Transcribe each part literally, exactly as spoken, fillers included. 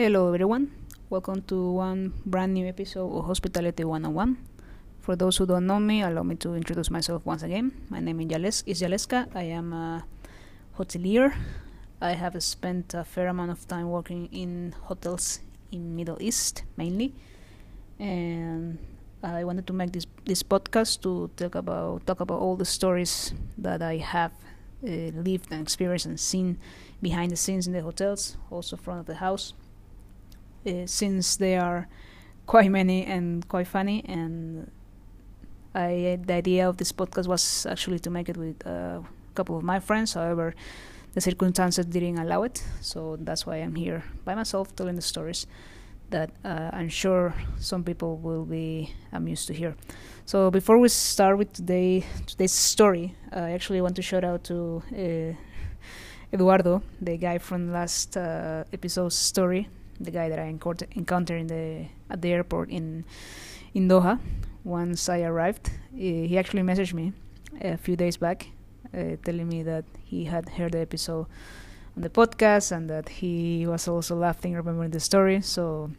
Hello everyone, welcome to one brand new episode of Hospitality one oh one. For those who don't know me, allow me to introduce myself once again. My name is, Jales- is Jaleska, I am a hotelier. I have spent a fair amount of time working in hotels in Middle East mainly. And I wanted to make this, this podcast to talk about, talk about all the stories that I have uh, lived and experienced and seen behind the scenes in the hotels, also front of the house. Uh, since they are quite many and quite funny, and I the idea of this podcast was actually to make it with uh, a couple of my friends. However, the circumstances didn't allow it, so that's why I'm here by myself telling the stories that uh, I'm sure some people will be amused to hear. So before we start with today today's story, I actually want to shout out to uh, Eduardo, the guy from last uh, episode's story. The guy that I encountered in the at the airport in in Doha. Once I arrived, he actually messaged me a few days back, uh, telling me that he had heard the episode on the podcast and that he was also laughing, remembering the story. So,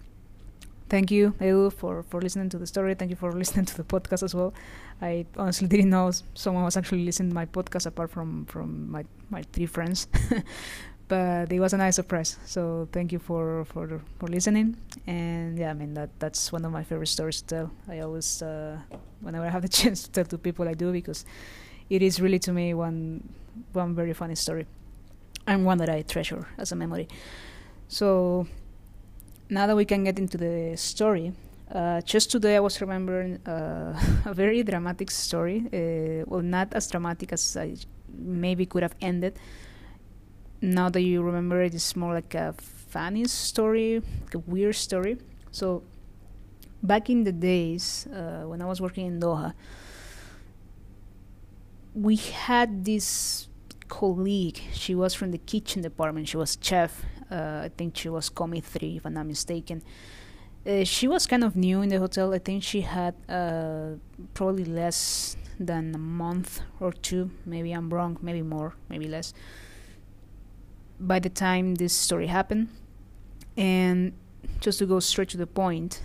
thank you, Edu, for, for listening to the story. Thank you for listening to the podcast as well. I honestly didn't know someone was actually listening to my podcast apart from from my my three friends. But it was a nice surprise, so thank you for, for for listening. And yeah, I mean that that's one of my favorite stories to tell. I always, uh, whenever I have the chance to tell to people, I do, because it is really to me one one very funny story, and one that I treasure as a memory. So now that we can get into the story, uh, just today I was remembering uh, a very dramatic story. Uh, well, not as dramatic as I maybe could have ended. Now that you remember it, it's more like a funny story, like a weird story. So, back in the days, uh, when I was working in Doha, we had this colleague. She was from the kitchen department. She was chef. Uh, I think she was Comi three, if I'm not mistaken. Uh, she was kind of new in the hotel. I think she had uh, probably less than a month or two. Maybe I'm wrong. Maybe more. Maybe less. By the time this story happened, and just to go straight to the point,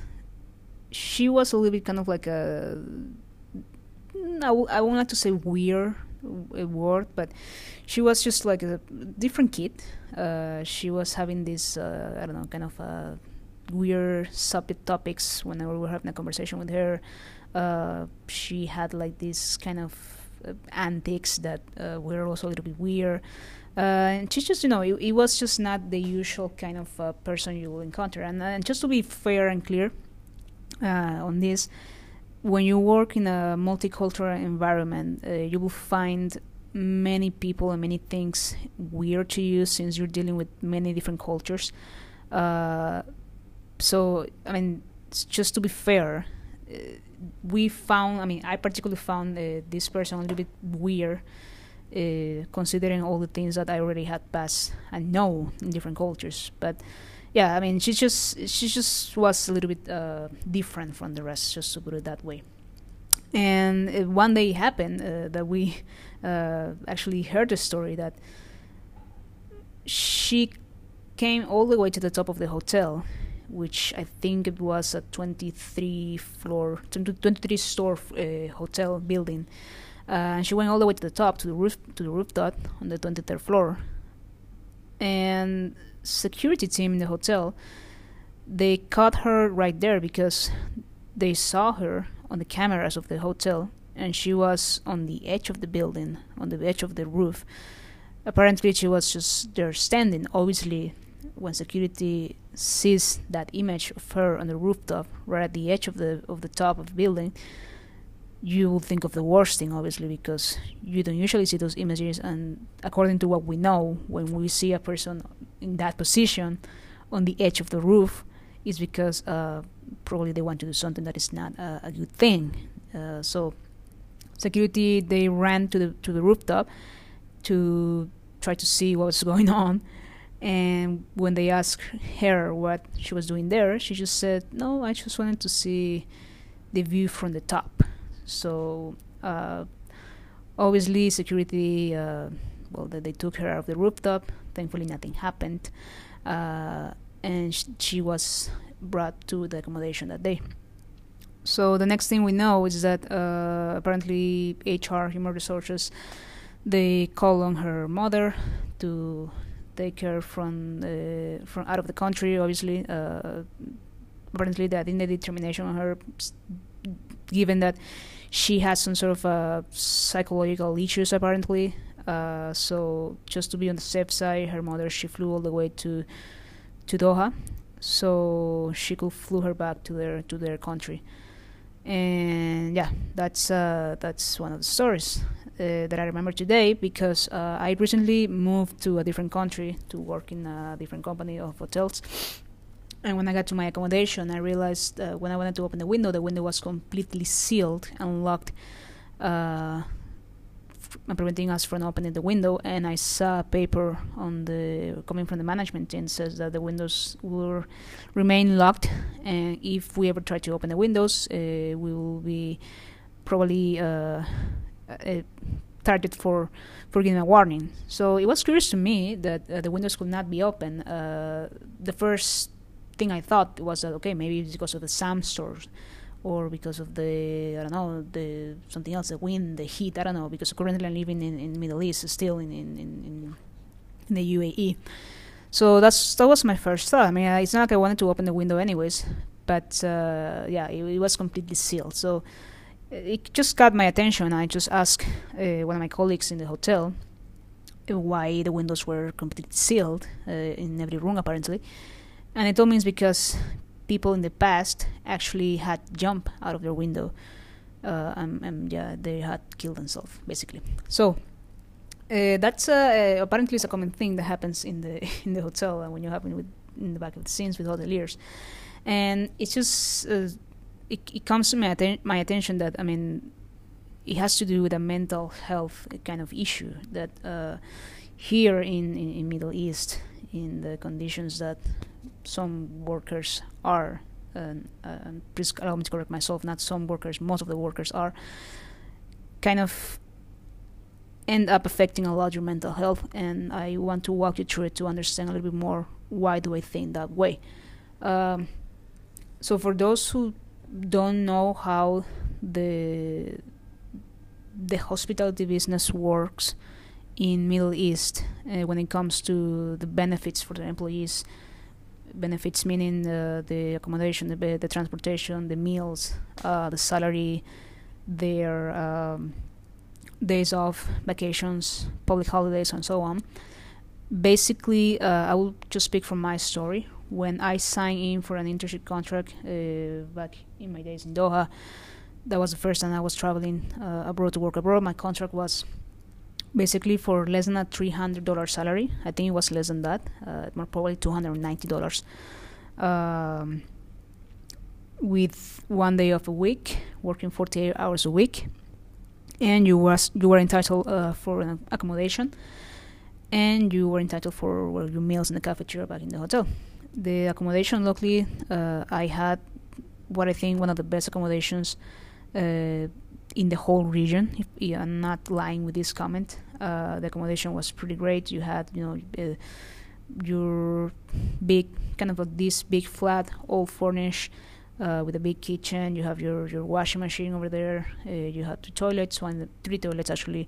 she was a little bit kind of like a, I, w- I won't like to say weird w- word, but she was just like a different kid. Uh, she was having this, uh, I don't know, kind of uh, weird subtopics whenever we were having a conversation with her. Uh, she had like this kind of uh, antics that uh, were also a little bit weird. Uh, and she's just, you know, it, it was just not the usual kind of uh, person you will encounter. And, and just to be fair and clear uh, on this, when you work in a multicultural environment, uh, you will find many people and many things weird to you, since you're dealing with many different cultures. Uh, so, I mean, just to be fair, uh, we found, I mean, I particularly found uh, this person a little bit weird. Uh, considering all the things that I already had passed and know in different cultures, but yeah, I mean, she just she just was a little bit uh, different from the rest, just to put it that way. And uh, one day it happened uh, that we uh, actually heard the story that she came all the way to the top of the hotel, which I think it was a twenty-three floor, twenty-three store uh, hotel building. Uh, and she went all the way to the top, to the roof, to the rooftop on the twenty-third floor. And security team in the hotel, they caught her right there because they saw her on the cameras of the hotel, and she was on the edge of the building, on the edge of the roof. Apparently, she was just there standing. Obviously, when security sees that image of her on the rooftop, right at the edge of the of the top of the building, you will think of the worst thing, obviously, because you don't usually see those images. And according to what we know, when we see a person in that position on the edge of the roof, it's because uh, probably they want to do something that is not uh, a good thing. Uh, so security, they ran to the to the rooftop to try to see what was going on. And when they asked her what she was doing there, she just said, "No, I just wanted to see the view from the top." So, uh, obviously, security, uh, well, they, they took her out of the rooftop. Thankfully, nothing happened. Uh, and sh- she was brought to the accommodation that day. So the next thing we know is that uh, apparently H R, human resources, they call on her mother to take her from uh, from out of the country. Obviously, uh, apparently they did a determination on her, given that she has some sort of uh, psychological issues apparently. Uh, so just to be on the safe side, her mother, she flew all the way to to Doha, so she could flew her back to their to their country. And yeah, that's uh, that's one of the stories uh, that I remember today, because uh, I recently moved to a different country to work in a different company of hotels. And when I got to my accommodation, I realized uh, when I wanted to open the window, the window was completely sealed and locked, uh, f- preventing us from opening the window. And I saw a paper on the coming from the management team says that the windows will remain locked, and if we ever try to open the windows, uh, we will be probably uh, uh, targeted for, for giving a warning. So it was curious to me that uh, the windows could not be open. Uh, the first thing I thought was that, okay, maybe it's because of the sandstorms, or because of the, I don't know, the something else, the wind, the heat, I don't know, because currently I'm living in in Middle East, still in in, in, in the U A E. So that's that was my first thought. I mean, it's not like I wanted to open the window anyways, but uh, yeah, it, it was completely sealed. So it just got my attention. I just asked uh, one of my colleagues in the hotel why the windows were completely sealed uh, in every room apparently. And it told me it's because people in the past actually had jumped out of their window, uh, and, and yeah, they had killed themselves basically. So uh, that's uh, uh, apparently it's a common thing that happens in the in the hotel, and when you happen with in the back of the scenes with hoteliers. And it's just uh, it, it comes to my atten- my attention that I mean it has to do with a mental health kind of issue that uh, here in, in in Middle East, in the conditions that some workers are, um, uh, please allow me to correct myself, not some workers, most of the workers are, kind of end up affecting a lot your mental health. And I want to walk you through it to understand a little bit more why do I think that way. Um, so for those who don't know how the the hospitality business works in Middle East, uh, when it comes to the benefits for the employees, benefits meaning uh, the accommodation, the, be- the transportation, the meals, uh, the salary, their um, days off, vacations, public holidays, and so on. Basically, uh, I will just speak from my story. When I signed in for an internship contract uh, back in my days in Doha, that was the first time I was traveling uh, abroad to work abroad. My contract was basically for less than a three hundred dollars salary. I think it was less than that, uh, more probably two hundred ninety dollars, um, with one day off a week, working forty-eight hours a week, and you was you were entitled uh, for an accommodation, and you were entitled for well, your meals in the cafeteria back in the hotel. The accommodation, luckily, uh, I had what I think one of the best accommodations uh, in the whole region. If yeah, I'm not lying with this comment, uh, the accommodation was pretty great. You had, you know, uh, your big, kind of like this big flat, all furnished, uh, with a big kitchen. You have your, your washing machine over there. Uh, you have two toilets, one, three toilets actually,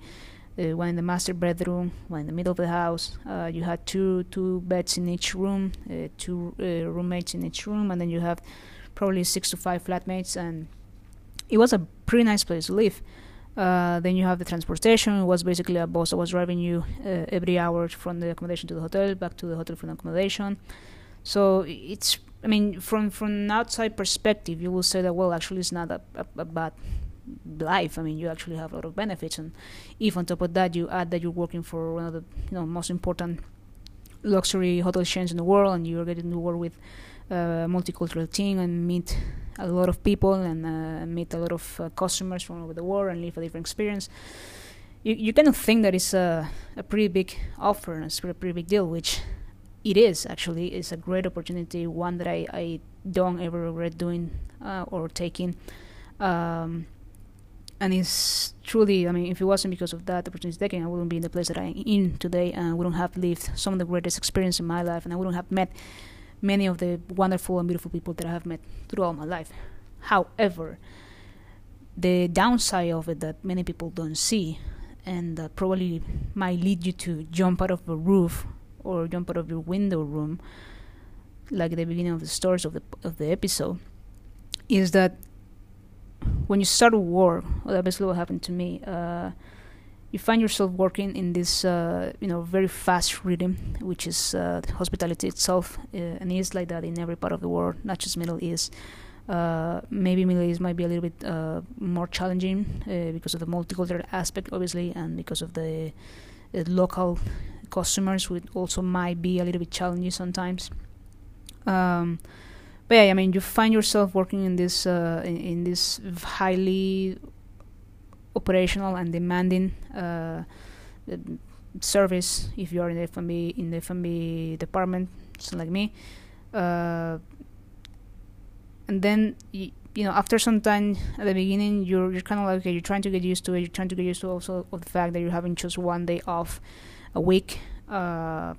uh, one in the master bedroom, one in the middle of the house. Uh, you had two two beds in each room, uh, two uh, roommates in each room, and then you have probably six to five flatmates, and it was a pretty nice place to live. Uh, then you have the transportation. It was basically a bus that was driving you uh, every hour from the accommodation to the hotel, back to the hotel from the accommodation. So it's, I mean, from from an outside perspective, you will say that, well, actually it's not a, a, a bad life. I mean, you actually have a lot of benefits. And if on top of that you add that you're working for one of the you know most important luxury hotel chains in the world, and you're getting to work with a multicultural team and meet a lot of people and uh, meet a lot of uh, customers from all over the world and live a different experience, you you kind of think that it's a, a pretty big offer and it's a pretty big deal, which it is actually. It's a great opportunity, one that I, I don't ever regret doing uh, or taking. Um, and it's truly, I mean, if it wasn't because of that opportunity taken, I wouldn't be in the place that I'm in today, and I wouldn't have lived some of the greatest experience in my life, and I wouldn't have met many of the wonderful and beautiful people that I have met throughout my life. However, the downside of it that many people don't see, and that probably might lead you to jump out of a roof or jump out of your window room, like at the beginning of the stories of the of the episode, is that when you start a war, well, that basically what happened to me, uh, you find yourself working in this, uh, you know, very fast rhythm, which is uh, hospitality itself, uh, and it's like that in every part of the world, not just Middle East. Uh, maybe Middle East might be a little bit uh, more challenging uh, because of the multicultural aspect, obviously, and because of the uh, local customers, which also might be a little bit challenging sometimes. Um, but yeah, I mean, you find yourself working in this uh, in, in this highly operational and demanding uh, service if you are in the F and B in the F and B department, just like me. Uh, And then, you, you know, after some time at the beginning, you're you're kind of like, okay, you're trying to get used to it. You're trying to get used to also of the fact that you're having just one day off a week. Uh,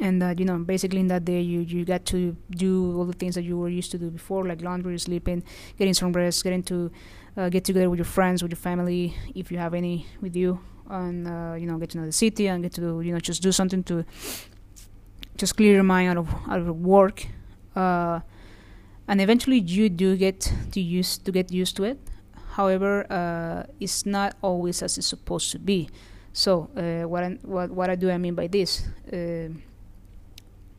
and that, you know, basically in that day, you, you got to do all the things that you were used to do before, like laundry, sleeping, getting some rest, getting to uh, get together with your friends, with your family, if you have any with you, and, uh, you know, get to know the city and get to, you know, just do something to just clear your mind out of, out of work. Uh, And eventually, you do get to use to get used to it. However, uh, it's not always as it's supposed to be. So, uh, what, I, what what I do I mean by this? Uh,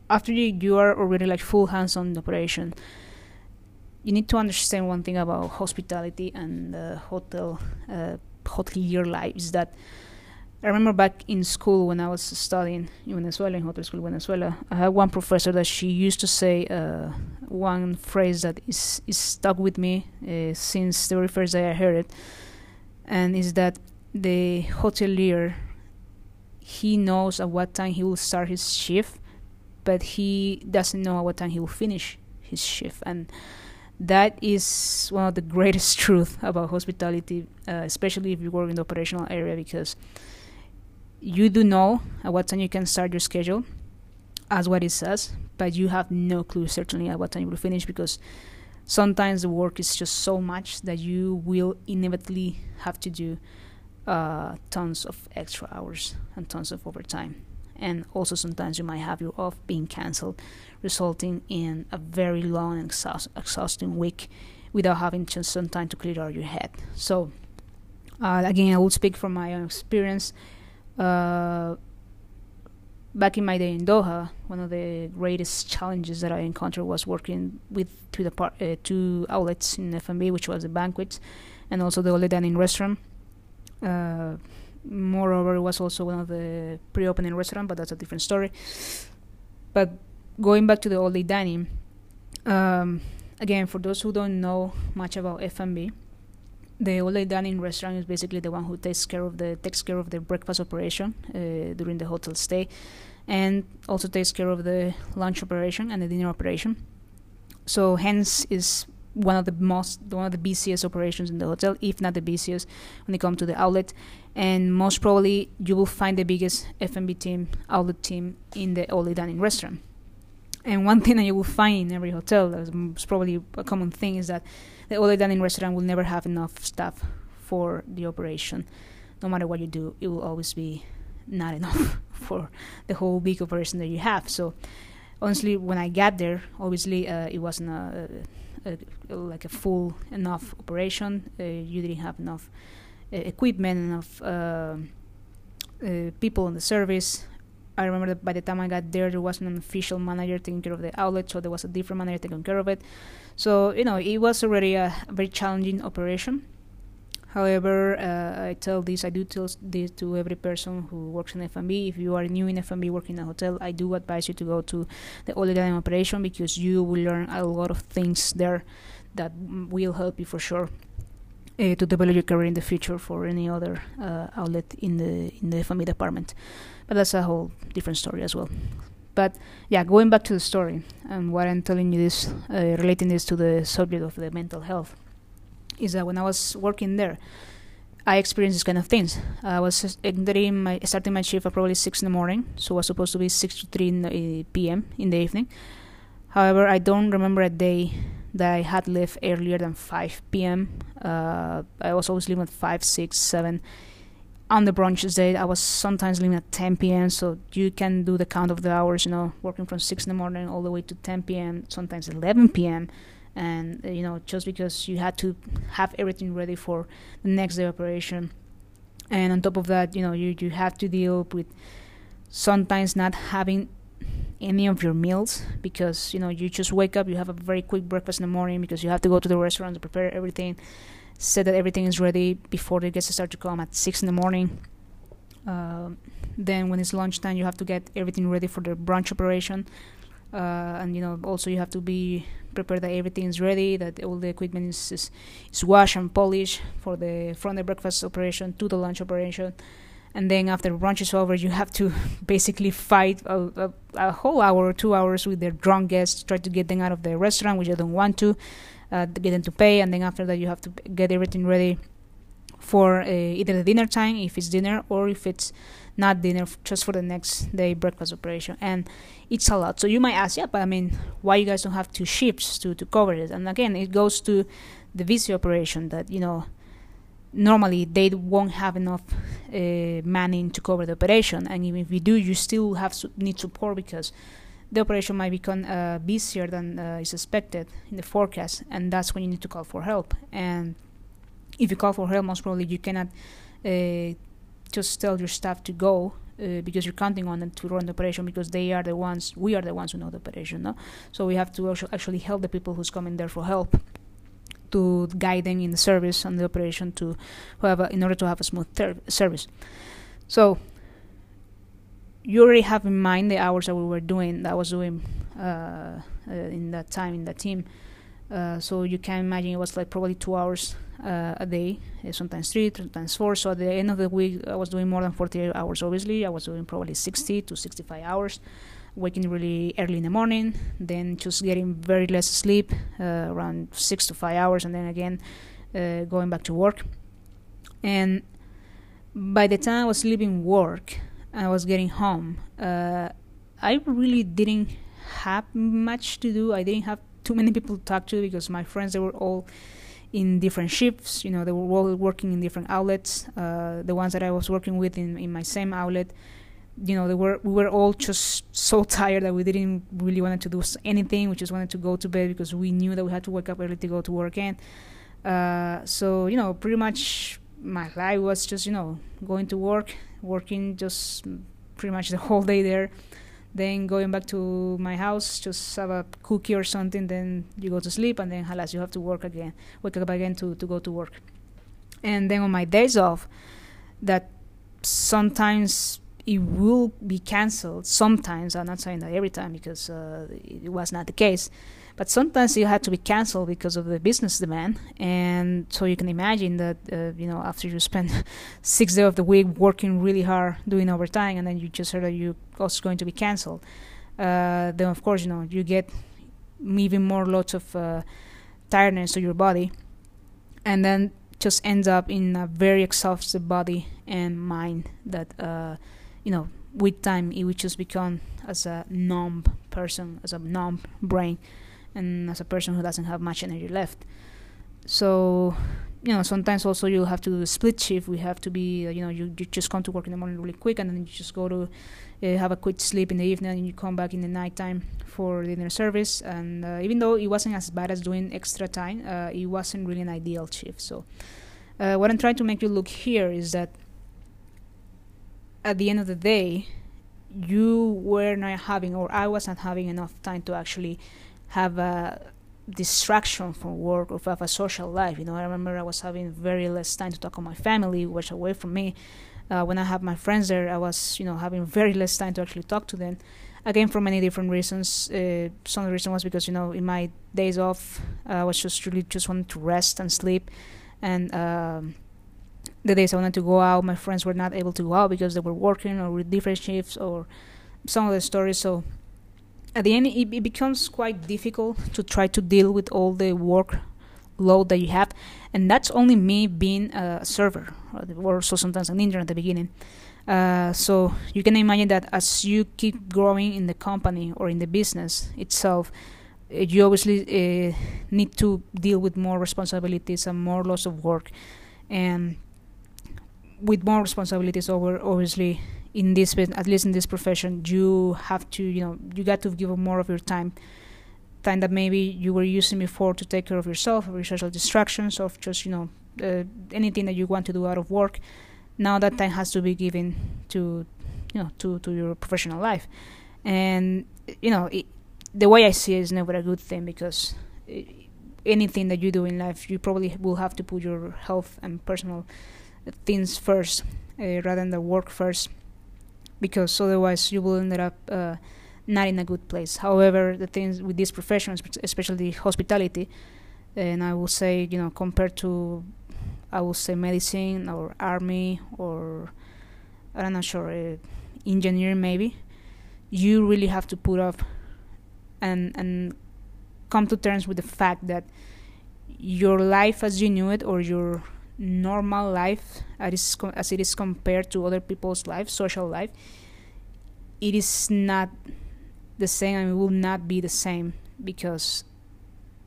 after you you are already like full hands-on operation, you need to understand one thing about hospitality and uh, hotel uh, hotelier life is that. I remember back in school when I was studying in Venezuela, in Hotel School Venezuela, I had one professor that she used to say uh, one phrase that is, is stuck with me uh, since the very first day I heard it, and is that the hotelier, he knows at what time he will start his shift, but he doesn't know at what time he will finish his shift. And that is one of the greatest truths about hospitality, uh, especially if you work in the operational area, because you do know at what time you can start your schedule, as what it says, but you have no clue certainly at what time you will finish, because sometimes the work is just so much that you will inevitably have to do uh, tons of extra hours and tons of overtime. And also sometimes you might have your off being cancelled, resulting in a very long and exhaust- exhausting week without having just some time to clear out your head. So, uh, again, I will speak from my own experience. Uh, back in my day in Doha, one of the greatest challenges that I encountered was working with two, depart- uh, two outlets in F and B, which was the banquets and also the Ole Dani restaurant. Uh, moreover, it was also one of the pre-opening restaurants, but that's a different story. But going back to the Ole Dani, um, again, for those who don't know much about F and B, the Ole Dani restaurant is basically the one who takes care of the takes care of the breakfast operation uh, during the hotel stay, and also takes care of the lunch operation and the dinner operation. So hence is one of the most one of the busiest operations in the hotel, if not the busiest, when it comes to the outlet. And most probably you will find the biggest F and B team, outlet team in the Ole Dani restaurant. And one thing that you will find in every hotel, that's probably a common thing, is that the Ole Dani restaurant will never have enough staff for the operation. No matter what you do, it will always be not enough for the whole big operation that you have. So, honestly, when I got there, obviously uh, it wasn't a, a, a, like a full enough operation. Uh, you didn't have enough uh, equipment, enough uh, uh, people on the service. I remember that by the time I got there, there wasn't an official manager taking care of the outlet, so there was a different manager taking care of it. So, you know, it was already a very challenging operation. However, uh, I tell this, I do tell this to every person who works in F and B. If you are new in F and B working in a hotel, I do advise you to go to the Ole Dani operation, because you will learn a lot of things there that will help you for sure uh, to develop your career in the future for any other uh, outlet in the in the F and B department. But that's a whole different story as well. But yeah, going back to the story and what I'm telling you this, uh, relating this to the subject of the mental health, is that when I was working there, I experienced these kind of things. I was entering my, starting my shift at probably six in the morning, so it was supposed to be six to three in the, uh, p m in the evening. However, I don't remember a day that I had left earlier than five p.m. Uh, I was always leaving at five, six, seven. On the brunch day, I was sometimes leaving at ten p.m. So you can do the count of the hours, you know, working from six in the morning all the way to ten p.m., sometimes eleven p.m. And, you know, just because you had to have everything ready for the next day operation. And on top of that, you know, you, you have to deal with sometimes not having any of your meals, because you know you just wake up, you have a very quick breakfast in the morning because you have to go to the restaurant to prepare everything, so that everything is ready before the guests start to come at six in the morning. Uh, then when it's lunchtime, you have to get everything ready for the brunch operation, uh, and you know also you have to be prepared that everything is ready, that all the equipment is is, is washed and polished for the from the breakfast operation to the lunch operation. And then after brunch is over, you have to basically fight a, a, a whole hour or two hours with their drunk guests, try to get them out of the restaurant, which they don't want to, uh, to get them to pay. And then after that, you have to get everything ready for uh, either the dinner time, if it's dinner, or if it's not dinner, just for the next day breakfast operation. And it's a lot. So you might ask, yeah, but I mean, why you guys don't have two shifts to, to cover it? And again, it goes to the visa operation that, you know, normally they won't have enough uh, manning to cover the operation, and even if you do, you still have su- need support because the operation might become uh, busier than uh, is expected in the forecast, and that's when you need to call for help. And if you call for help, most probably you cannot uh, just tell your staff to go uh, because you're counting on them to run the operation, because they are the ones, we are the ones who know the operation, no? So we have to actually help the people who's coming there for help, to guide them in the service and the operation to whoever, in order to have a smooth ter- service. So you already have in mind the hours that we were doing, that I was doing uh, uh, in that time in that team. Uh, so you can imagine it was like probably two hours uh, a day, sometimes three, sometimes four. So at the end of the week, I was doing more than forty-eight hours. Obviously, I was doing probably sixty to sixty-five hours. Waking really early in the morning, then just getting very less sleep, uh, around six to five hours, and then again uh, going back to work. And by the time I was leaving work, I was getting home. Uh, I really didn't have much to do. I didn't have too many people to talk to because my friends, they were all in different shifts. You know, they were all working in different outlets. Uh, the ones that I was working with in, in my same outlet, you know, they were, we were all just so tired that we didn't really want to do anything. We just wanted to go to bed because we knew that we had to wake up early to go to work. And uh, so, you know, pretty much my life was just, you know, going to work, working just pretty much the whole day there. Then going back to my house, just have a cookie or something. Then you go to sleep, and then alas, you have to work again, wake up again to, to go to work. And then on my days off, that sometimes it will be cancelled sometimes. I'm not saying that every time, because uh, it was not the case, but sometimes it had to be cancelled because of the business demand. And so you can imagine that uh, you know, after you spend six days of the week working really hard, doing overtime, and then you just heard that you also going to be cancelled, uh, then of course, you know, you get even more lots of uh, tiredness to your body, and then just ends up in a very exhausted body and mind that uh, you know, with time, it would just become as a numb person, as a numb brain, and as a person who doesn't have much energy left. So, you know, sometimes also you have to do a split shift. We have to be, uh, you know, you, you just come to work in the morning really quick, and then you just go to uh, have a quick sleep in the evening, and you come back in the nighttime for dinner service. And uh, even though it wasn't as bad as doing extra time, uh, it wasn't really an ideal shift. So uh, what I'm trying to make you look here is that at the end of the day, you were not having, or I was not having enough time to actually have a distraction from work or have a social life. You know, I remember I was having very less time to talk to my family, which away from me. Uh, when I had my friends there, I was, you know, having very less time to actually talk to them. Again, for many different reasons. Uh, some of the reason was because, you know, in my days off, I was just really just wanting to rest and sleep, and um, the days I wanted to go out, my friends were not able to go out because they were working or with different shifts or some other stories. So at the end, it, it becomes quite difficult to try to deal with all the workload that you have. And that's only me being a server, or so sometimes an intern at the beginning. Uh, so you can imagine that as you keep growing in the company or in the business itself, you obviously uh, need to deal with more responsibilities and more loss of work, and with more responsibilities over obviously in this, at least in this profession, you have to, you know, you got to give up more of your time time that maybe you were using before to take care of yourself, or your social distractions, or just, you know, uh, anything that you want to do out of work. Now that time has to be given to, you know, to, to your professional life. And, you know, it, the way I see it is never a good thing, because anything that you do in life, you probably will have to put your health and personal things first, uh, rather than the work first, because otherwise you will end up uh, not in a good place. However, the things with these professions, especially hospitality, and I will say, you know, compared to, I will say, medicine or army or, I'm not sure, uh, engineering maybe, you really have to put up and and come to terms with the fact that your life as you knew it, or your normal life as as it is compared to other people's life, social life, it is not the same, and it will not be the same, because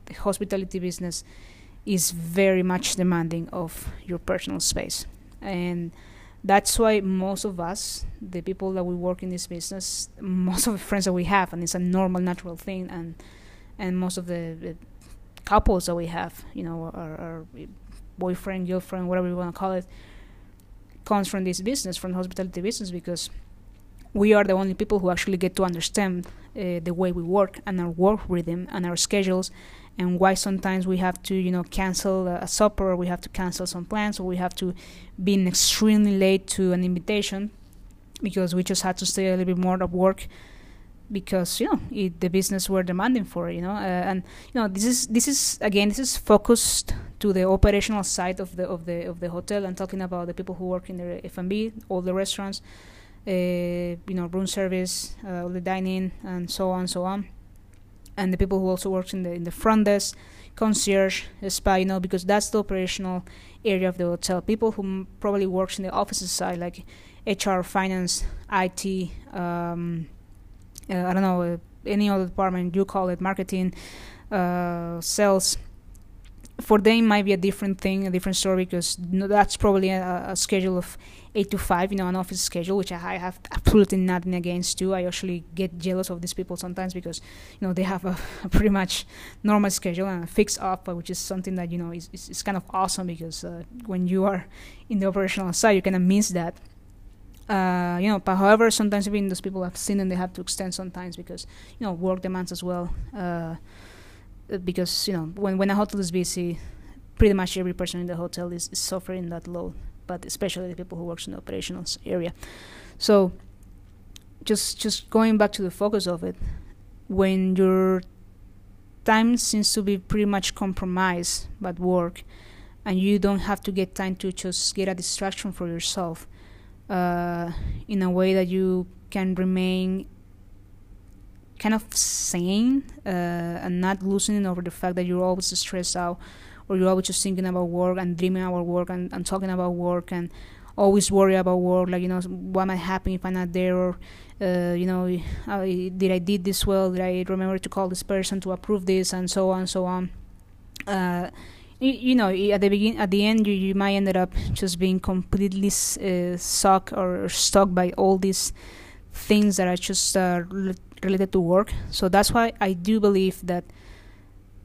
the hospitality business is very much demanding of your personal space. And that's why most of us, the people that we work in this business, most of the friends that we have, and it's a normal, natural thing, and and most of the, the couples that we have, you know, our boyfriend, girlfriend, whatever you want to call it, comes from this business, from the hospitality business, because we are the only people who actually get to understand uh, the way we work, and our work rhythm, and our schedules, and why sometimes we have to, you know, cancel a, a supper, or we have to cancel some plans, or we have to be extremely late to an invitation because we just had to stay a little bit more at work, because, you know, it, the business were demanding for it, you know. Uh, and you know, this is this is again this is focused to the operational side of the of the of the hotel. I'm talking about the people who work in the F and B, all the restaurants. Uh, you know, room service, uh, the dining, and so on, so on, and the people who also works in the in the front desk, concierge, spa, you know, because that's the operational area of the hotel. People who m- probably works in the offices side, like H R, finance, I T, um, uh, I don't know, uh, any other department you call it, marketing, uh, sales. For them, it might be a different thing, a different story, because no, that's probably a, a schedule of eight to five, you know, an office schedule, which I have absolutely nothing against, too. I actually get jealous of these people sometimes, because, you know, they have a, a pretty much normal schedule and a fixed up, which is something that, you know, is, is, is kind of awesome, because uh, when you are in the operational side, you kind of miss that. Uh, you know, but however, sometimes even those people I've seen, and they have to extend sometimes, because, you know, work demands as well. Uh, Because, you know, when, when a hotel is busy, pretty much every person in the hotel is, is suffering that load, but especially the people who work in the operations area. So just just going back to the focus of it, when your time seems to be pretty much compromised by work, and you don't have to get time to just get a distraction for yourself, uh, in a way that you can remain kind of sane, uh, and not losing over the fact that you're always stressed out, or you're always just thinking about work and dreaming about work and, and talking about work and always worry about work, like, you know, what might happen if I'm not there, or uh, you know, I, did I did this well, did I remember to call this person to approve this, and so on, so on. Uh, you, you know, at the begin, at the end, you, you might end up just being completely uh, sucked or stuck by all these things that are just uh, related to work. So that's why I do believe that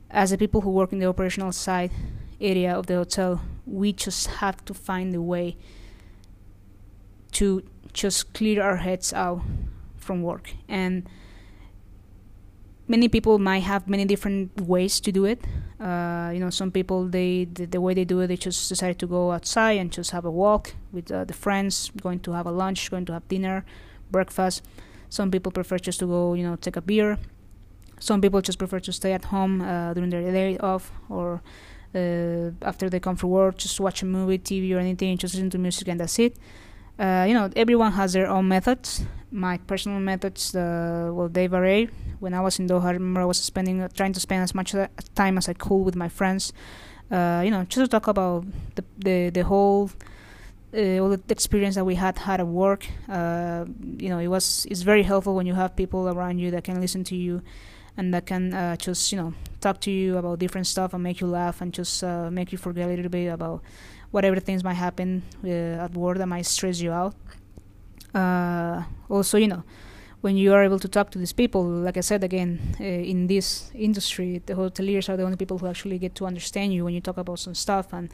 as the people who work in the operational side area of the hotel, we just have to find a way to just clear our heads out from work. And many people might have many different ways to do it. Uh, you know, some people, they the, the way they do it, they just decide to go outside and just have a walk with uh, the friends, going to have a lunch, going to have dinner, breakfast. Some people prefer just to go, you know, take a beer. Some people just prefer to stay at home uh, during their day off, or uh, after they come from work, just watch a movie, T V, or anything, just listen to music, and that's it. Uh, you know, everyone has their own methods. My personal methods, uh, well, they vary. When I was in Doha, I remember I was spending, uh, trying to spend as much time as I could with my friends. Uh, you know, just to talk about the the, the whole. Uh, all the experience that we had had at work, uh, you know, it was it's very helpful when you have people around you that can listen to you and that can uh, just, you know, talk to you about different stuff and make you laugh and just uh, make you forget a little bit about whatever things might happen uh, at work that might stress you out. Uh, also, you know, when you are able to talk to these people, like I said again, uh, in this industry, the hoteliers are the only people who actually get to understand you when you talk about some stuff, and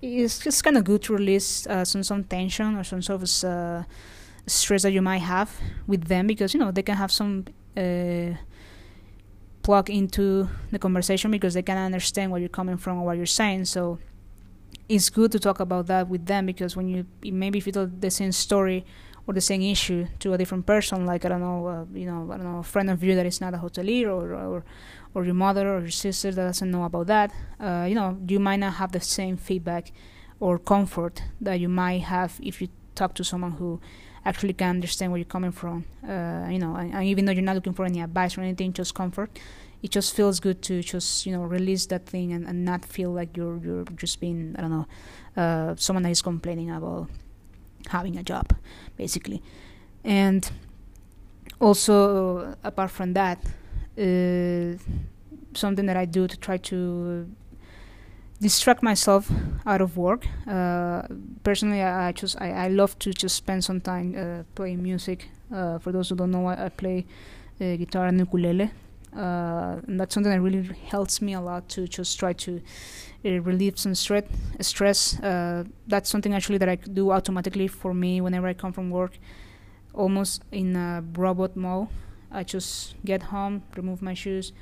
it's just kind of good to release uh, some some tension or some sort of uh, stress that you might have with them, because, you know, they can have some uh, plug into the conversation because they can understand where you're coming from or what you're saying. So it's good to talk about that with them, because when you maybe if you tell the same story or the same issue to a different person, like, I don't know, uh, you know, I don't know, a friend of you that is not a hotelier, or, or, or your mother or your sister that doesn't know about that, uh, you know, you might not have the same feedback or comfort that you might have if you talk to someone who actually can understand where you're coming from. Uh, you know, and, and even though you're not looking for any advice or anything, just comfort, it just feels good to just, you know, release that thing and, and not feel like you're you're just being, I don't know, uh, someone that is complaining about having a job, basically. And also, apart from that, uh, something that I do to try to distract myself out of work, uh, personally, I, I just I, I love to just spend some time uh, playing music. Uh, for those who don't know, I, I play uh, guitar and ukulele, uh, and that's something that really helps me a lot to just try to relieve some stre- stress. Uh, that's something actually that I do automatically for me whenever I come from work, almost in a robot mode. I just get home, remove my shoes,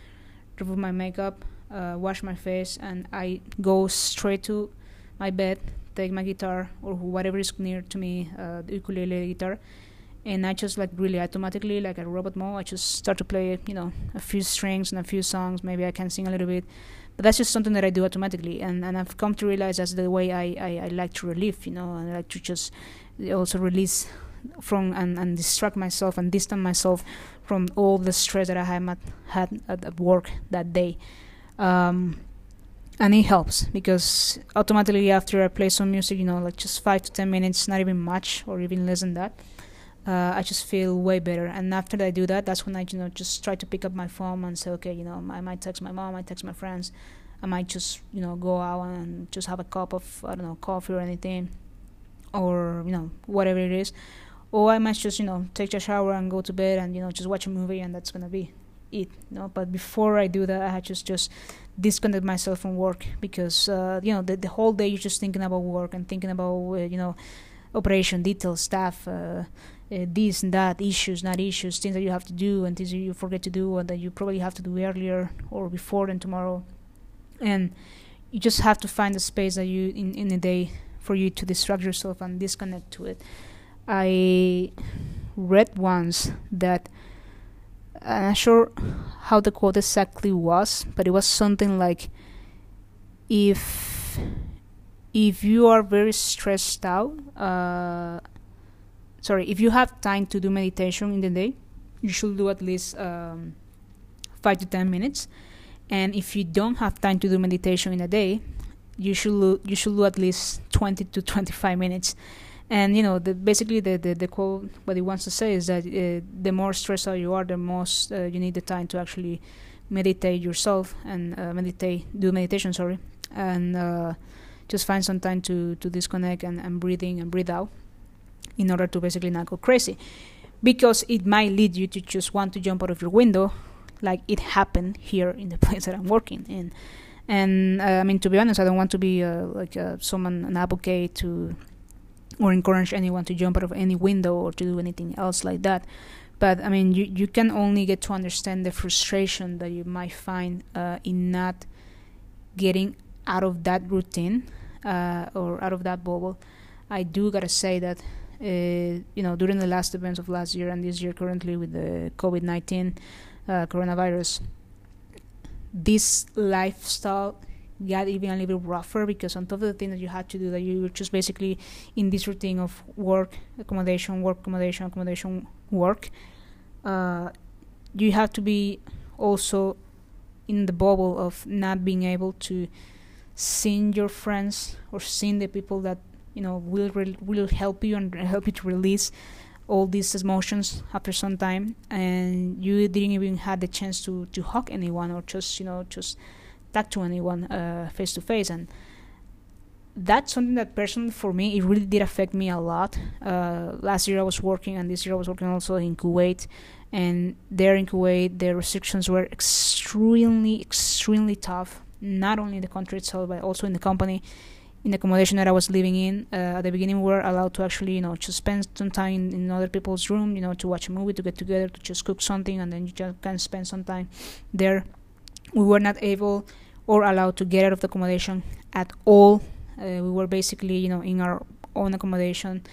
remove my makeup, uh, wash my face, and I go straight to my bed, take my guitar or whatever is near to me, uh, the ukulele, guitar, and I just like really automatically, like a robot mode, I just start to play, you know, a few strings and a few songs. Maybe I can sing a little bit. But that's just something that I do automatically, and, and I've come to realize that's the way I, I, I like to relieve, you know, and I like to just also release from and, and distract myself and distance myself from all the stress that I had had at work that day. Um, and it helps, because automatically after I play some music, you know, like just five to ten minutes, not even much or even less than that, Uh, I just feel way better. And after I do that, that's when I, you know, just try to pick up my phone and say, okay, you know, I might text my mom, I might text my friends, I might just, you know, go out and just have a cup of, I don't know, coffee or anything, or, you know, whatever it is. Or I might just, you know, take a shower and go to bed and, you know, just watch a movie, and that's gonna be it, you know. But before I do that, I had just just disconnect myself from work, because uh, you know, the, the whole day you're just thinking about work and thinking about uh, you know, operation details, staff, uh, Uh, this and that, issues, not issues, things that you have to do and things that you forget to do and that you probably have to do earlier or before than tomorrow. And you just have to find a space that you in, in a day for you to distract yourself and disconnect to it. I read once that, I'm not sure how the quote exactly was, but it was something like, if if you are very stressed out, uh, Sorry, if you have time to do meditation in the day, you should do at least um, five to ten minutes. And if you don't have time to do meditation in a day, you should lo- you should do at least twenty to twenty-five minutes. And you know, the, basically the, the, the quote, what it wants to say is that uh, the more stressed out you are, the most uh, you need the time to actually meditate yourself and uh, meditate, do meditation. Sorry, and uh, just find some time to to disconnect and, and breathe in and breathe out, in order to basically not go crazy, because it might lead you to just want to jump out of your window, like it happened here in the place that I'm working in. And uh, I mean, to be honest, I don't want to be uh, like uh, someone, an advocate to or encourage anyone to jump out of any window or to do anything else like that. But I mean, you, you can only get to understand the frustration that you might find uh, in not getting out of that routine uh, or out of that bubble. I do gotta say that, Uh, you know, during the last events of last year and this year currently with the covid nineteen uh, coronavirus, this lifestyle got even a little bit rougher, because on top of the thing that you had to do, that you were just basically in this routine of work, accommodation, work, accommodation, accommodation, work, uh, you have to be also in the bubble of not being able to see your friends or see the people that, you know, will re- will help you and help you to release all these emotions after some time, and you didn't even have the chance to, to hug anyone or just, you know, just talk to anyone uh, face to face. And that's something that personally for me, it really did affect me a lot. Uh, last year I was working, and this year I was working also in Kuwait. And there in Kuwait, the restrictions were extremely, extremely tough, not only in the country itself, but also in the company. In the accommodation that I was living in, uh, at the beginning we were allowed to actually, you know, just spend some time in, in other people's room, you know, to watch a movie, to get together, to just cook something, and then you just can spend some time there. We were not able or allowed to get out of the accommodation at all. Uh, we were basically, you know, in our own accommodation,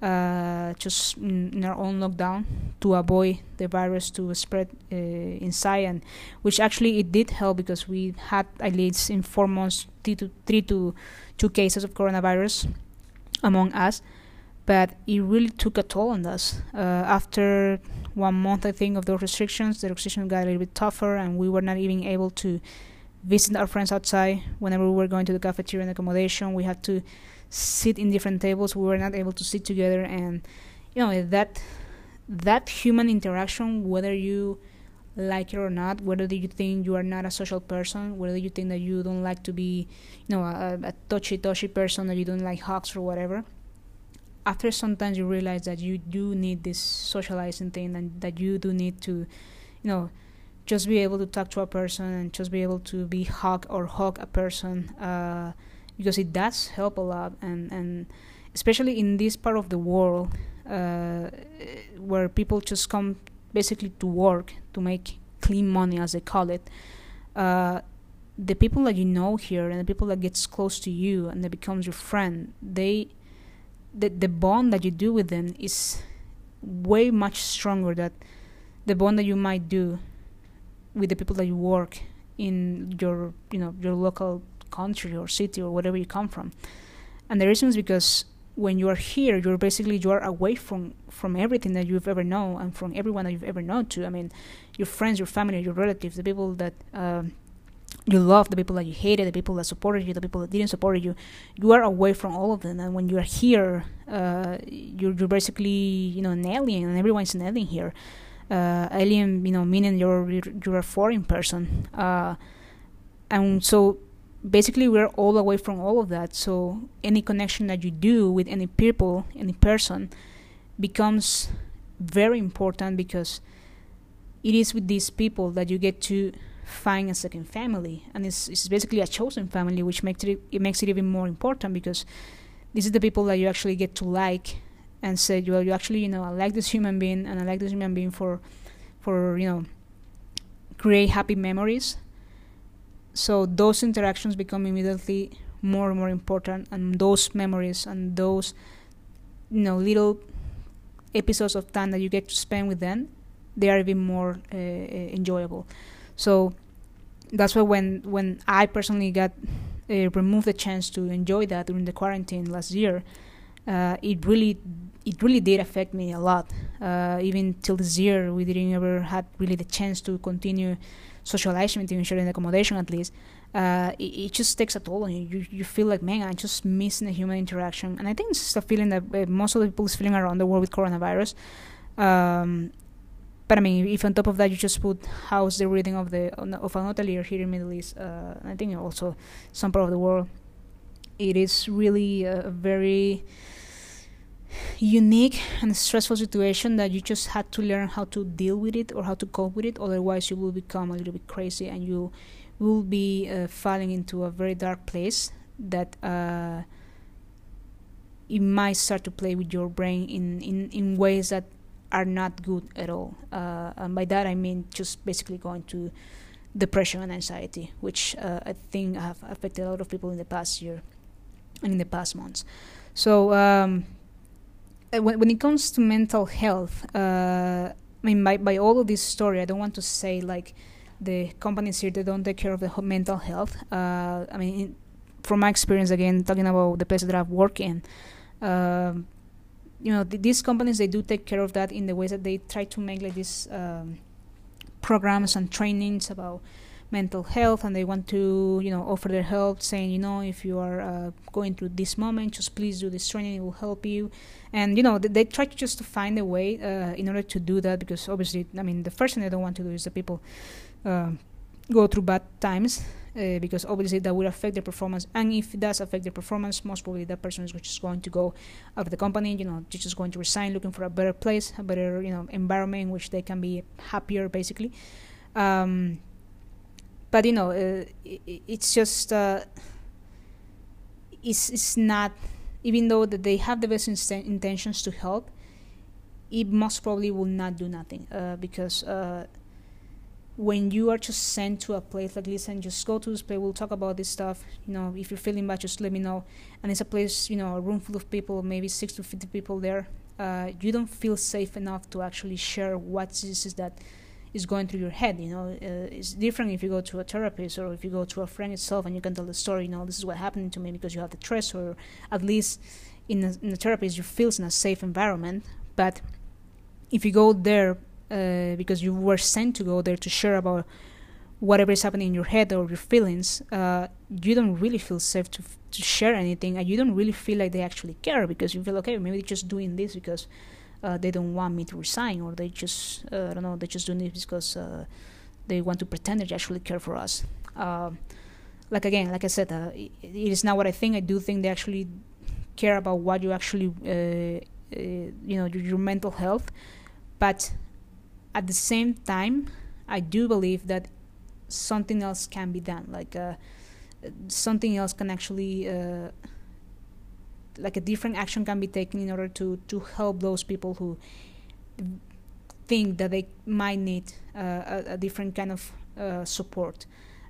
uh, just in, in our own lockdown to avoid the virus to spread uh, inside, and which actually it did help, because we had at least in four months three to three to two cases of coronavirus among us, but it really took a toll on us. Uh, after one month, I think, of those restrictions, the restrictions got a little bit tougher, and we were not even able to visit our friends outside. Whenever we were going to the cafeteria and accommodation, we had to sit in different tables. We were not able to sit together, and you know, that that human interaction, whether you like it or not, whether you think you are not a social person, whether you think that you don't like to be, you know, a, a touchy-touchy person, or you don't like hugs or whatever, after sometimes you realize that you do need this socializing thing, and that you do need to, you know, just be able to talk to a person, and just be able to be hug or hug a person, uh, because it does help a lot, and, and especially in this part of the world, uh, where people just come basically to work to make clean money, as they call it. Uh, the people that you know here, and the people that gets close to you and that becomes your friend, they the, the bond that you do with them is way much stronger than the bond that you might do with the people that you work in your, you know, your local country or city or wherever you come from. And the reason is because when you are here, you're basically, you are away from, from everything that you've ever known, and from everyone that you've ever known to. I mean, your friends, your family, your relatives, the people that um, you love, the people that you hated, the people that supported you, the people that didn't support you. You are away from all of them, and when you are here, uh, you're, you're basically, you know, an alien, and everyone's an alien here. Uh, alien, you know, meaning you're you're a foreign person, uh, and so. Basically, we're all away from all of that, so any connection that you do with any people, any person, becomes very important, because it is with these people that you get to find a second family, and it's, it's basically a chosen family, which makes it, it makes it even more important, because this is the people that you actually get to like and say, well, you actually, you know, I like this human being, and I like this human being for, for you know, create happy memories. So those interactions become immediately more and more important, and those memories and those, you know, little episodes of time that you get to spend with them, they are even more uh, enjoyable. So that's why when when I personally got uh, removed the chance to enjoy that during the quarantine last year, uh, it really it really did affect me a lot. Uh, even till this year, we didn't ever had really the chance to continue socializing, ensuring accommodation at least. Uh, it, it just takes a toll on you. you. You feel like, man, I'm just missing the human interaction. And I think it's a feeling that uh, most of the people is feeling around the world with coronavirus. Um, but I mean, if on top of that you just put how's the reading of the of an hotelier here in the Middle East, uh, I think also some part of the world, it is really a very unique and stressful situation that you just had to learn how to deal with it or how to cope with it. Otherwise, you will become a little bit crazy, and you will be uh, falling into a very dark place that uh, it might start to play with your brain in, in, in ways that are not good at all. Uh, and by that, I mean just basically going to depression and anxiety, which uh, I think have affected a lot of people in the past year and in the past months. So, um, When, when it comes to mental health, uh, I mean, by, by all of this story, I don't want to say like the companies here, they don't take care of the mental health. Uh, I mean, in, from my experience, again, talking about the places that I've worked in, uh, you know, th- these companies, they do take care of that in the ways that they try to make like these um, programs and trainings about mental health, and they want to, you know, offer their help, saying, you know, if you are uh, going through this moment, just please do this training, it will help you. And, you know, they, they try to just to find a way uh, in order to do that, because obviously, I mean, the first thing they don't want to do is the people uh, go through bad times, uh, because obviously that will affect their performance. And if it does affect their performance, most probably that person is just going to go out of the company, you know, just going to resign, looking for a better place, a better, you know, environment in which they can be happier, basically. Um, But, you know, uh, it, it's just, uh, it's, it's not, even though that they have the best insten- intentions to help, it most probably will not do nothing. Uh, because uh, when you are just sent to a place like this, and just go to this place, we'll talk about this stuff, you know, if you're feeling bad, just let me know. And it's a place, you know, a room full of people, maybe six to fifty people there. Uh, you don't feel safe enough to actually share what this is that is going through your head, you know. Uh, it's different if you go to a therapist, or if you go to a friend itself, and you can tell the story, you know, this is what happened to me, because you have the stress, or at least in a, in a therapist you feel in a safe environment. But if you go there uh, because you were sent to go there to share about whatever is happening in your head or your feelings, uh, you don't really feel safe to, f- to share anything, and you don't really feel like they actually care, because you feel, okay, maybe they're just doing this because Uh, they don't want me to resign, or they just, uh, I don't know, they're just doing it because uh, they want to pretend they actually care for us. Uh, like, again, like I said, uh, it, it is not what I think. I do think they actually care about what you actually, uh, uh, you know, your, your mental health. But at the same time, I do believe that something else can be done. Like, uh, something else can actually... Uh, like a different action can be taken in order to, to help those people who think that they might need uh, a, a different kind of uh, support.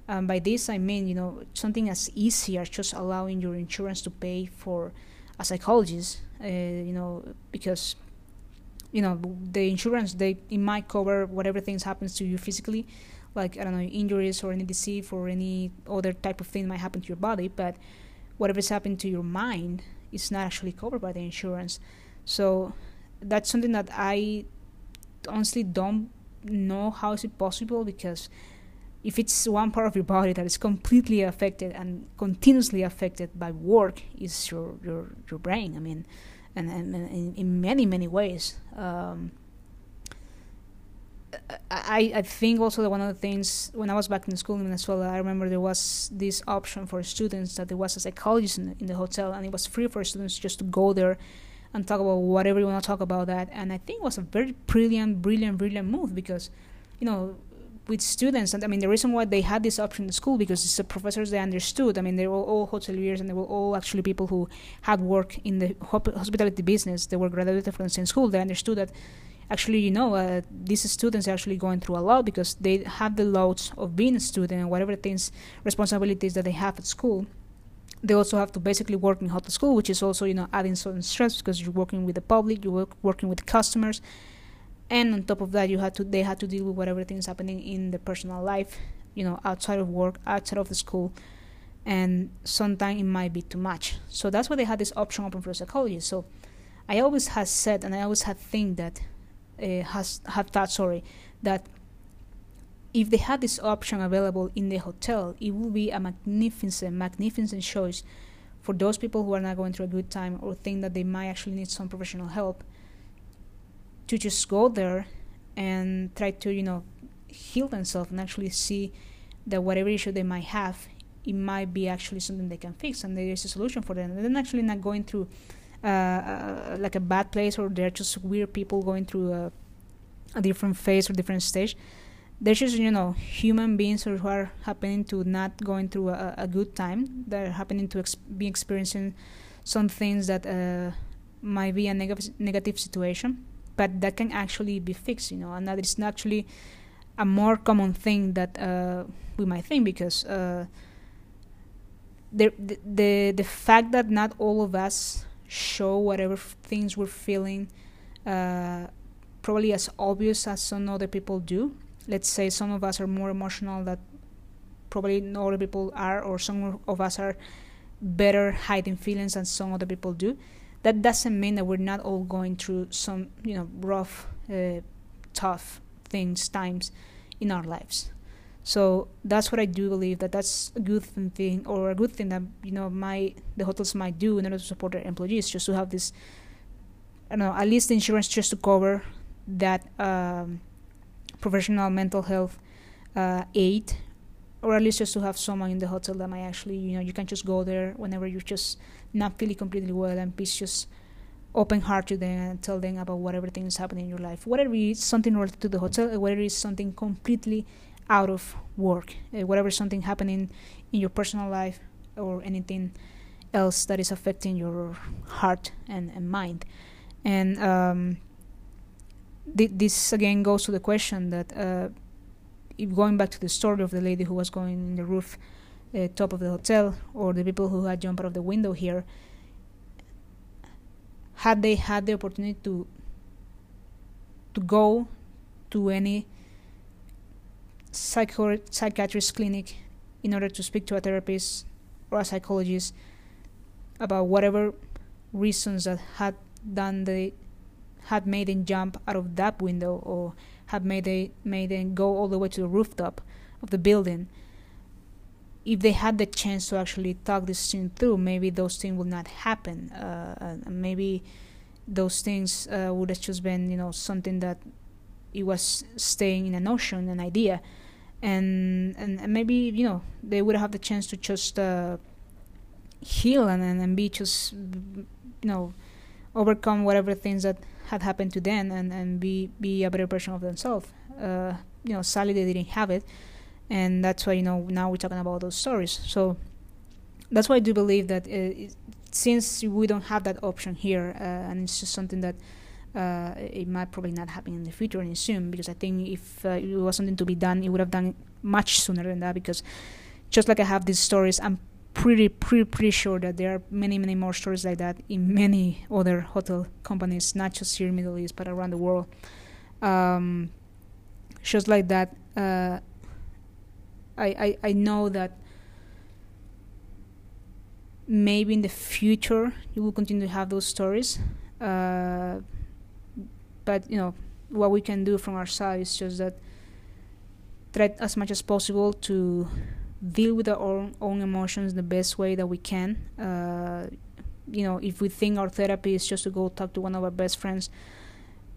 Um, by this, I mean, you know, something as easy as just allowing your insurance to pay for a psychologist, uh, you know, because, you know, the insurance, they it might cover whatever things happens to you physically, like, I don't know, injuries or any disease or any other type of thing might happen to your body, but whatever's happened to your mind, it's not actually covered by the insurance. So that's something that I honestly don't know how is it possible, because if it's one part of your body that is completely affected and continuously affected by work, is your, your, your brain, I mean, and, and, and in many, many ways. Um, I, I think also that one of the things, when I was back in school in Venezuela, I remember there was this option for students that there was a psychologist in, in the hotel, and it was free for students just to go there and talk about whatever you want to talk about that. And I think it was a very brilliant, brilliant, brilliant move, because, you know, with students, and I mean, the reason why they had this option in school, because it's the professors, they understood. I mean, they were all hoteliers, and they were all actually people who had work in the hospitality business. They were graduated from the same school. They understood that, actually, you know, uh, these students are actually going through a lot, because they have the loads of being a student and whatever things, responsibilities that they have at school. They also have to basically work in hotel school, which is also, you know, adding certain stress, because you're working with the public, you're work, working with the customers, and on top of that, you had to they had to deal with whatever things happening in the personal life, you know, outside of work, outside of the school, and sometimes it might be too much. So that's why they had this option open for psychology. So I always had said, and I always had think that. Uh, has have thought sorry that if they had this option available in the hotel, it would be a magnificent magnificent choice for those people who are not going through a good time, or think that they might actually need some professional help, to just go there and try to, you know, heal themselves, and actually see that whatever issue they might have, it might be actually something they can fix, and there is a solution for them. They're actually not going through Uh, uh, like a bad place, or they're just weird people going through a, a different phase or different stage. They're just, you know, human beings who are happening to not going through a, a good time. They're happening to ex- be experiencing some things that uh, might be a neg- negative situation, but that can actually be fixed, you know, and that is not actually a more common thing that uh, we might think, because uh, the, the the fact that not all of us show whatever f- things we're feeling uh, probably as obvious as some other people do. Let's say some of us are more emotional than probably no other people are, or some of us are better hiding feelings than some other people do. That doesn't mean that we're not all going through some, you know, rough, uh, tough things, times in our lives. So that's what I do believe, that that's a good thing, or a good thing that, you know, my the hotels might do in order to support their employees, just to have this, I don't know, at least insurance just to cover that um, professional mental health uh, aid, or at least just to have someone in the hotel that might actually, you know, you can just go there whenever you're just not feeling completely well, and please just open heart to them and tell them about whatever thing is happening in your life, whether it's something related to the hotel, or whether it's something completely out of work, uh, whatever something happening in your personal life or anything else that is affecting your heart and, and mind. And um, th- this again goes to the question that uh, if going back to the story of the lady who was going in the roof uh, top of the hotel, or the people who had jumped out of the window here, had they had the opportunity to to go to any Psycho- psychiatrist clinic in order to speak to a therapist or a psychologist about whatever reasons that had done they had made them jump out of that window, or had made they made them go all the way to the rooftop of the building. If they had the chance to actually talk this thing through, maybe those things would not happen. Uh, maybe those things uh, would have just been, you know, something that it was staying in a notion, an idea. And, and and maybe, you know, they would have the chance to just uh, heal and, and be just, you know, overcome whatever things that had happened to them, and, and be, be a better version of themselves. Uh, you know, sadly they didn't have it. And that's why, you know, now we're talking about those stories. So that's why I do believe that uh, it, since we don't have that option here, uh, and it's just something that Uh, it might probably not happen in the future and soon, because I think if uh, it was something to be done, it would have done it much sooner than that, because just like I have these stories, I'm pretty, pretty, pretty sure that there are many, many more stories like that in many other hotel companies, not just here in the Middle East, but around the world. Um, just like that, uh, I, I, I know that maybe in the future you will continue to have those stories. Uh, But, you know, what we can do from our side is just that try as much as possible to deal with our own, own emotions the best way that we can. Uh, you know, if we think our therapy is just to go talk to one of our best friends,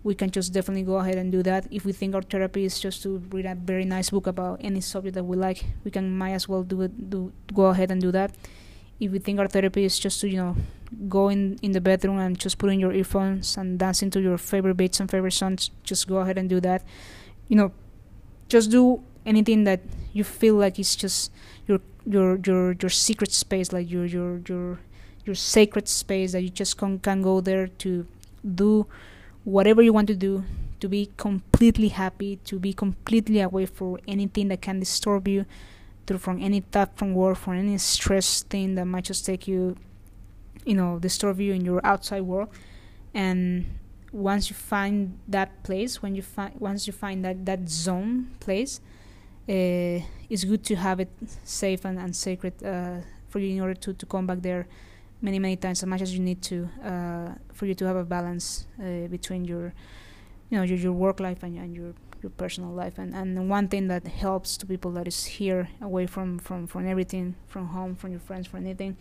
we can just definitely go ahead and do that. If we think our therapy is just to read a very nice book about any subject that we like, we can might as well do it, do go ahead and do that. If we think our therapy is just to, you know, go in, in the bedroom and just put in your earphones and dance into your favorite beats and favorite songs, just go ahead and do that. You know, just do anything that you feel like it's just your your your, your secret space, like your your your your sacred space that you just can, can go there to do whatever you want to do, to be completely happy, to be completely away from anything that can disturb you, through from any thought from work, from any stress thing that might just take you, you know, disturb you in your outside world. And once you find that place, when you find once you find that, that zone place, uh, it's good to have it safe and, and sacred uh, for you in order to, to come back there many, many times, as much as you need to, uh, for you to have a balance uh, between your, you know, your, your work life and, and your your personal life. And, and one thing that helps to people that is here, away from, from, from everything, from home, from your friends, from anything,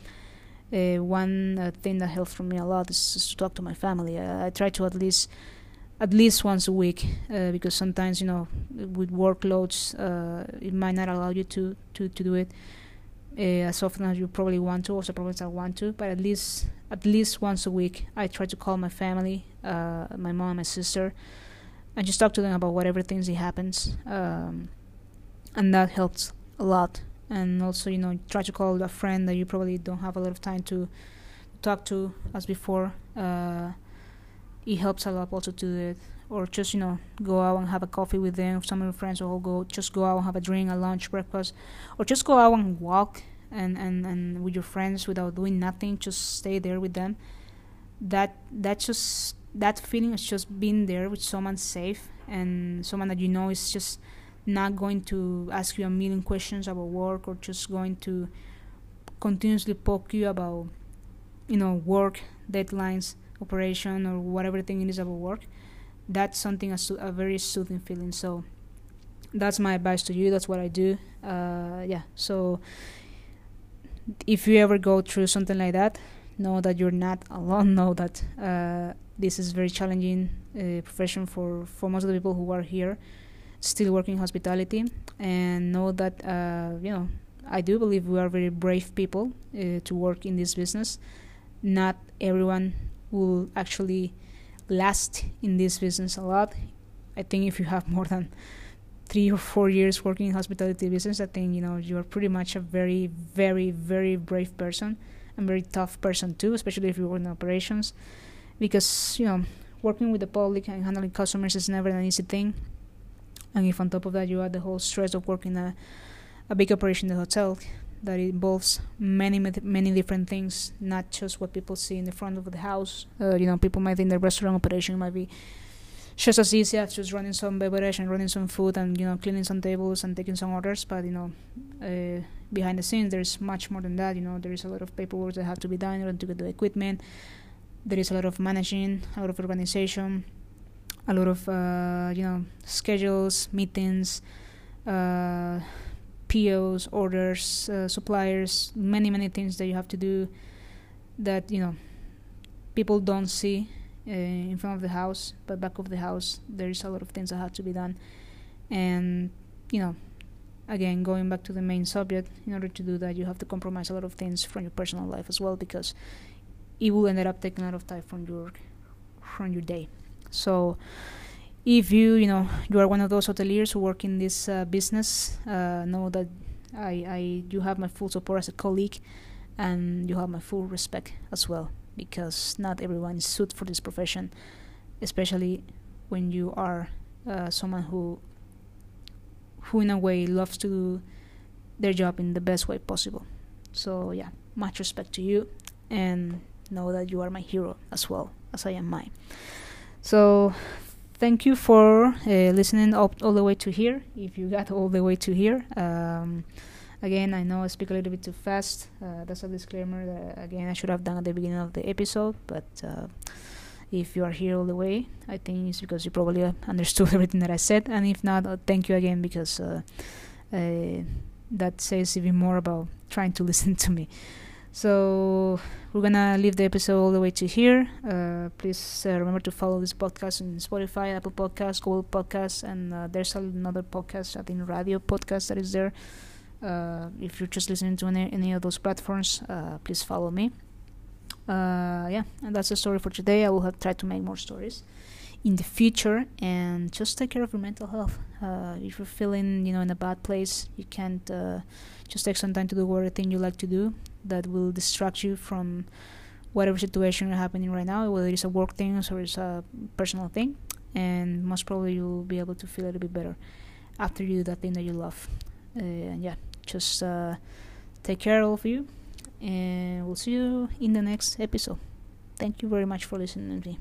uh, one uh, thing that helps for me a lot is, is to talk to my family. Uh, I try to at least at least once a week, uh, because sometimes, you know, with workloads, uh, it might not allow you to, to, to do it uh, as often as you probably want to, or so probably as I want to, but at least, at least once a week, I try to call my family, uh, my mom, my sister, and just talk to them about whatever things that happens, um, and that helps a lot. And also, you know, try to call a friend that you probably don't have a lot of time to talk to as before. Uh, it helps a lot also to do it, or just, you know, go out and have a coffee with them, with some of your friends, or go just go out and have a drink, a lunch, breakfast, or just go out and walk and, and, and with your friends without doing nothing, just stay there with them. That that just that feeling is just being there with someone safe, and someone that you know is just not going to ask you a million questions about work, or just going to continuously poke you about, you know, work, deadlines, operation, or whatever thing it is about work. That's something, a, a very soothing feeling. So that's my advice to you. That's what I do. Uh, yeah. So if you ever go through something like that, know that you're not alone. Know that uh, this is very challenging uh, profession for, for most of the people who are here still working hospitality. And know that, uh, you know, I do believe we are very brave people uh, to work in this business. Not everyone will actually last in this business a lot. I think if you have more than three or four years working in hospitality business, I think, you know, you are pretty much a very, very, very brave person and very tough person too, especially if you work in operations, because, you know, working with the public and handling customers is never an easy thing. And if on top of that you add the whole stress of working a, a big operation in the hotel that involves many, many different things, not just what people see in the front of the house. Uh, you know, people might think the restaurant operation might be just as easy as just running some beverage and running some food and, you know, cleaning some tables and taking some orders. But, you know, uh, behind the scenes, there's much more than that. You know, there is a lot of paperwork that have to be done in order to get the equipment. There is a lot of managing, a lot of organization, a lot of, uh, you know, schedules, meetings, uh, P Os, orders, uh, suppliers, many, many things that you have to do that, you know, people don't see uh, in front of the house, but back of the house, there is a lot of things that have to be done. And, you know, again, going back to the main subject, in order to do that, you have to compromise a lot of things from your personal life as well, because it will end up taking a lot of time from your, from your day. So if you, you know, you are one of those hoteliers who work in this uh, business, uh, know that I, I, you have my full support as a colleague, and you have my full respect as well, because not everyone is suited for this profession, especially when you are uh, someone who, who in a way loves to do their job in the best way possible. So yeah, much respect to you, and know that you are my hero as well as I am mine. So thank you for uh, listening up all the way to here. If you got all the way to here, um, again, I know I speak a little bit too fast. Uh, that's a disclaimer that, again, I should have done at the beginning of the episode. But uh, if you are here all the way, I think it's because you probably uh, understood everything that I said. And if not, uh, thank you again, because uh, uh, that says even more about trying to listen to me. So we're gonna leave the episode all the way to here. Uh, please uh, remember to follow this podcast on Spotify, Apple Podcasts, Google Podcasts, and uh, there's another podcast, I think radio podcast, that is there. Uh, if you're just listening to any, any of those platforms, uh, please follow me. Uh, yeah, and that's the story for today. I will have tried to make more stories in the future, and just take care of your mental health. Uh, if you're feeling, you know, in a bad place, you can't uh, just take some time to do whatever thing you like to do that will distract you from whatever situation you're happening right now, whether it's a work thing or it's a personal thing, and most probably you'll be able to feel a little bit better after you do that thing that you love. Uh, and yeah, just uh, take care of you, and we'll see you in the next episode. Thank you very much for listening to me.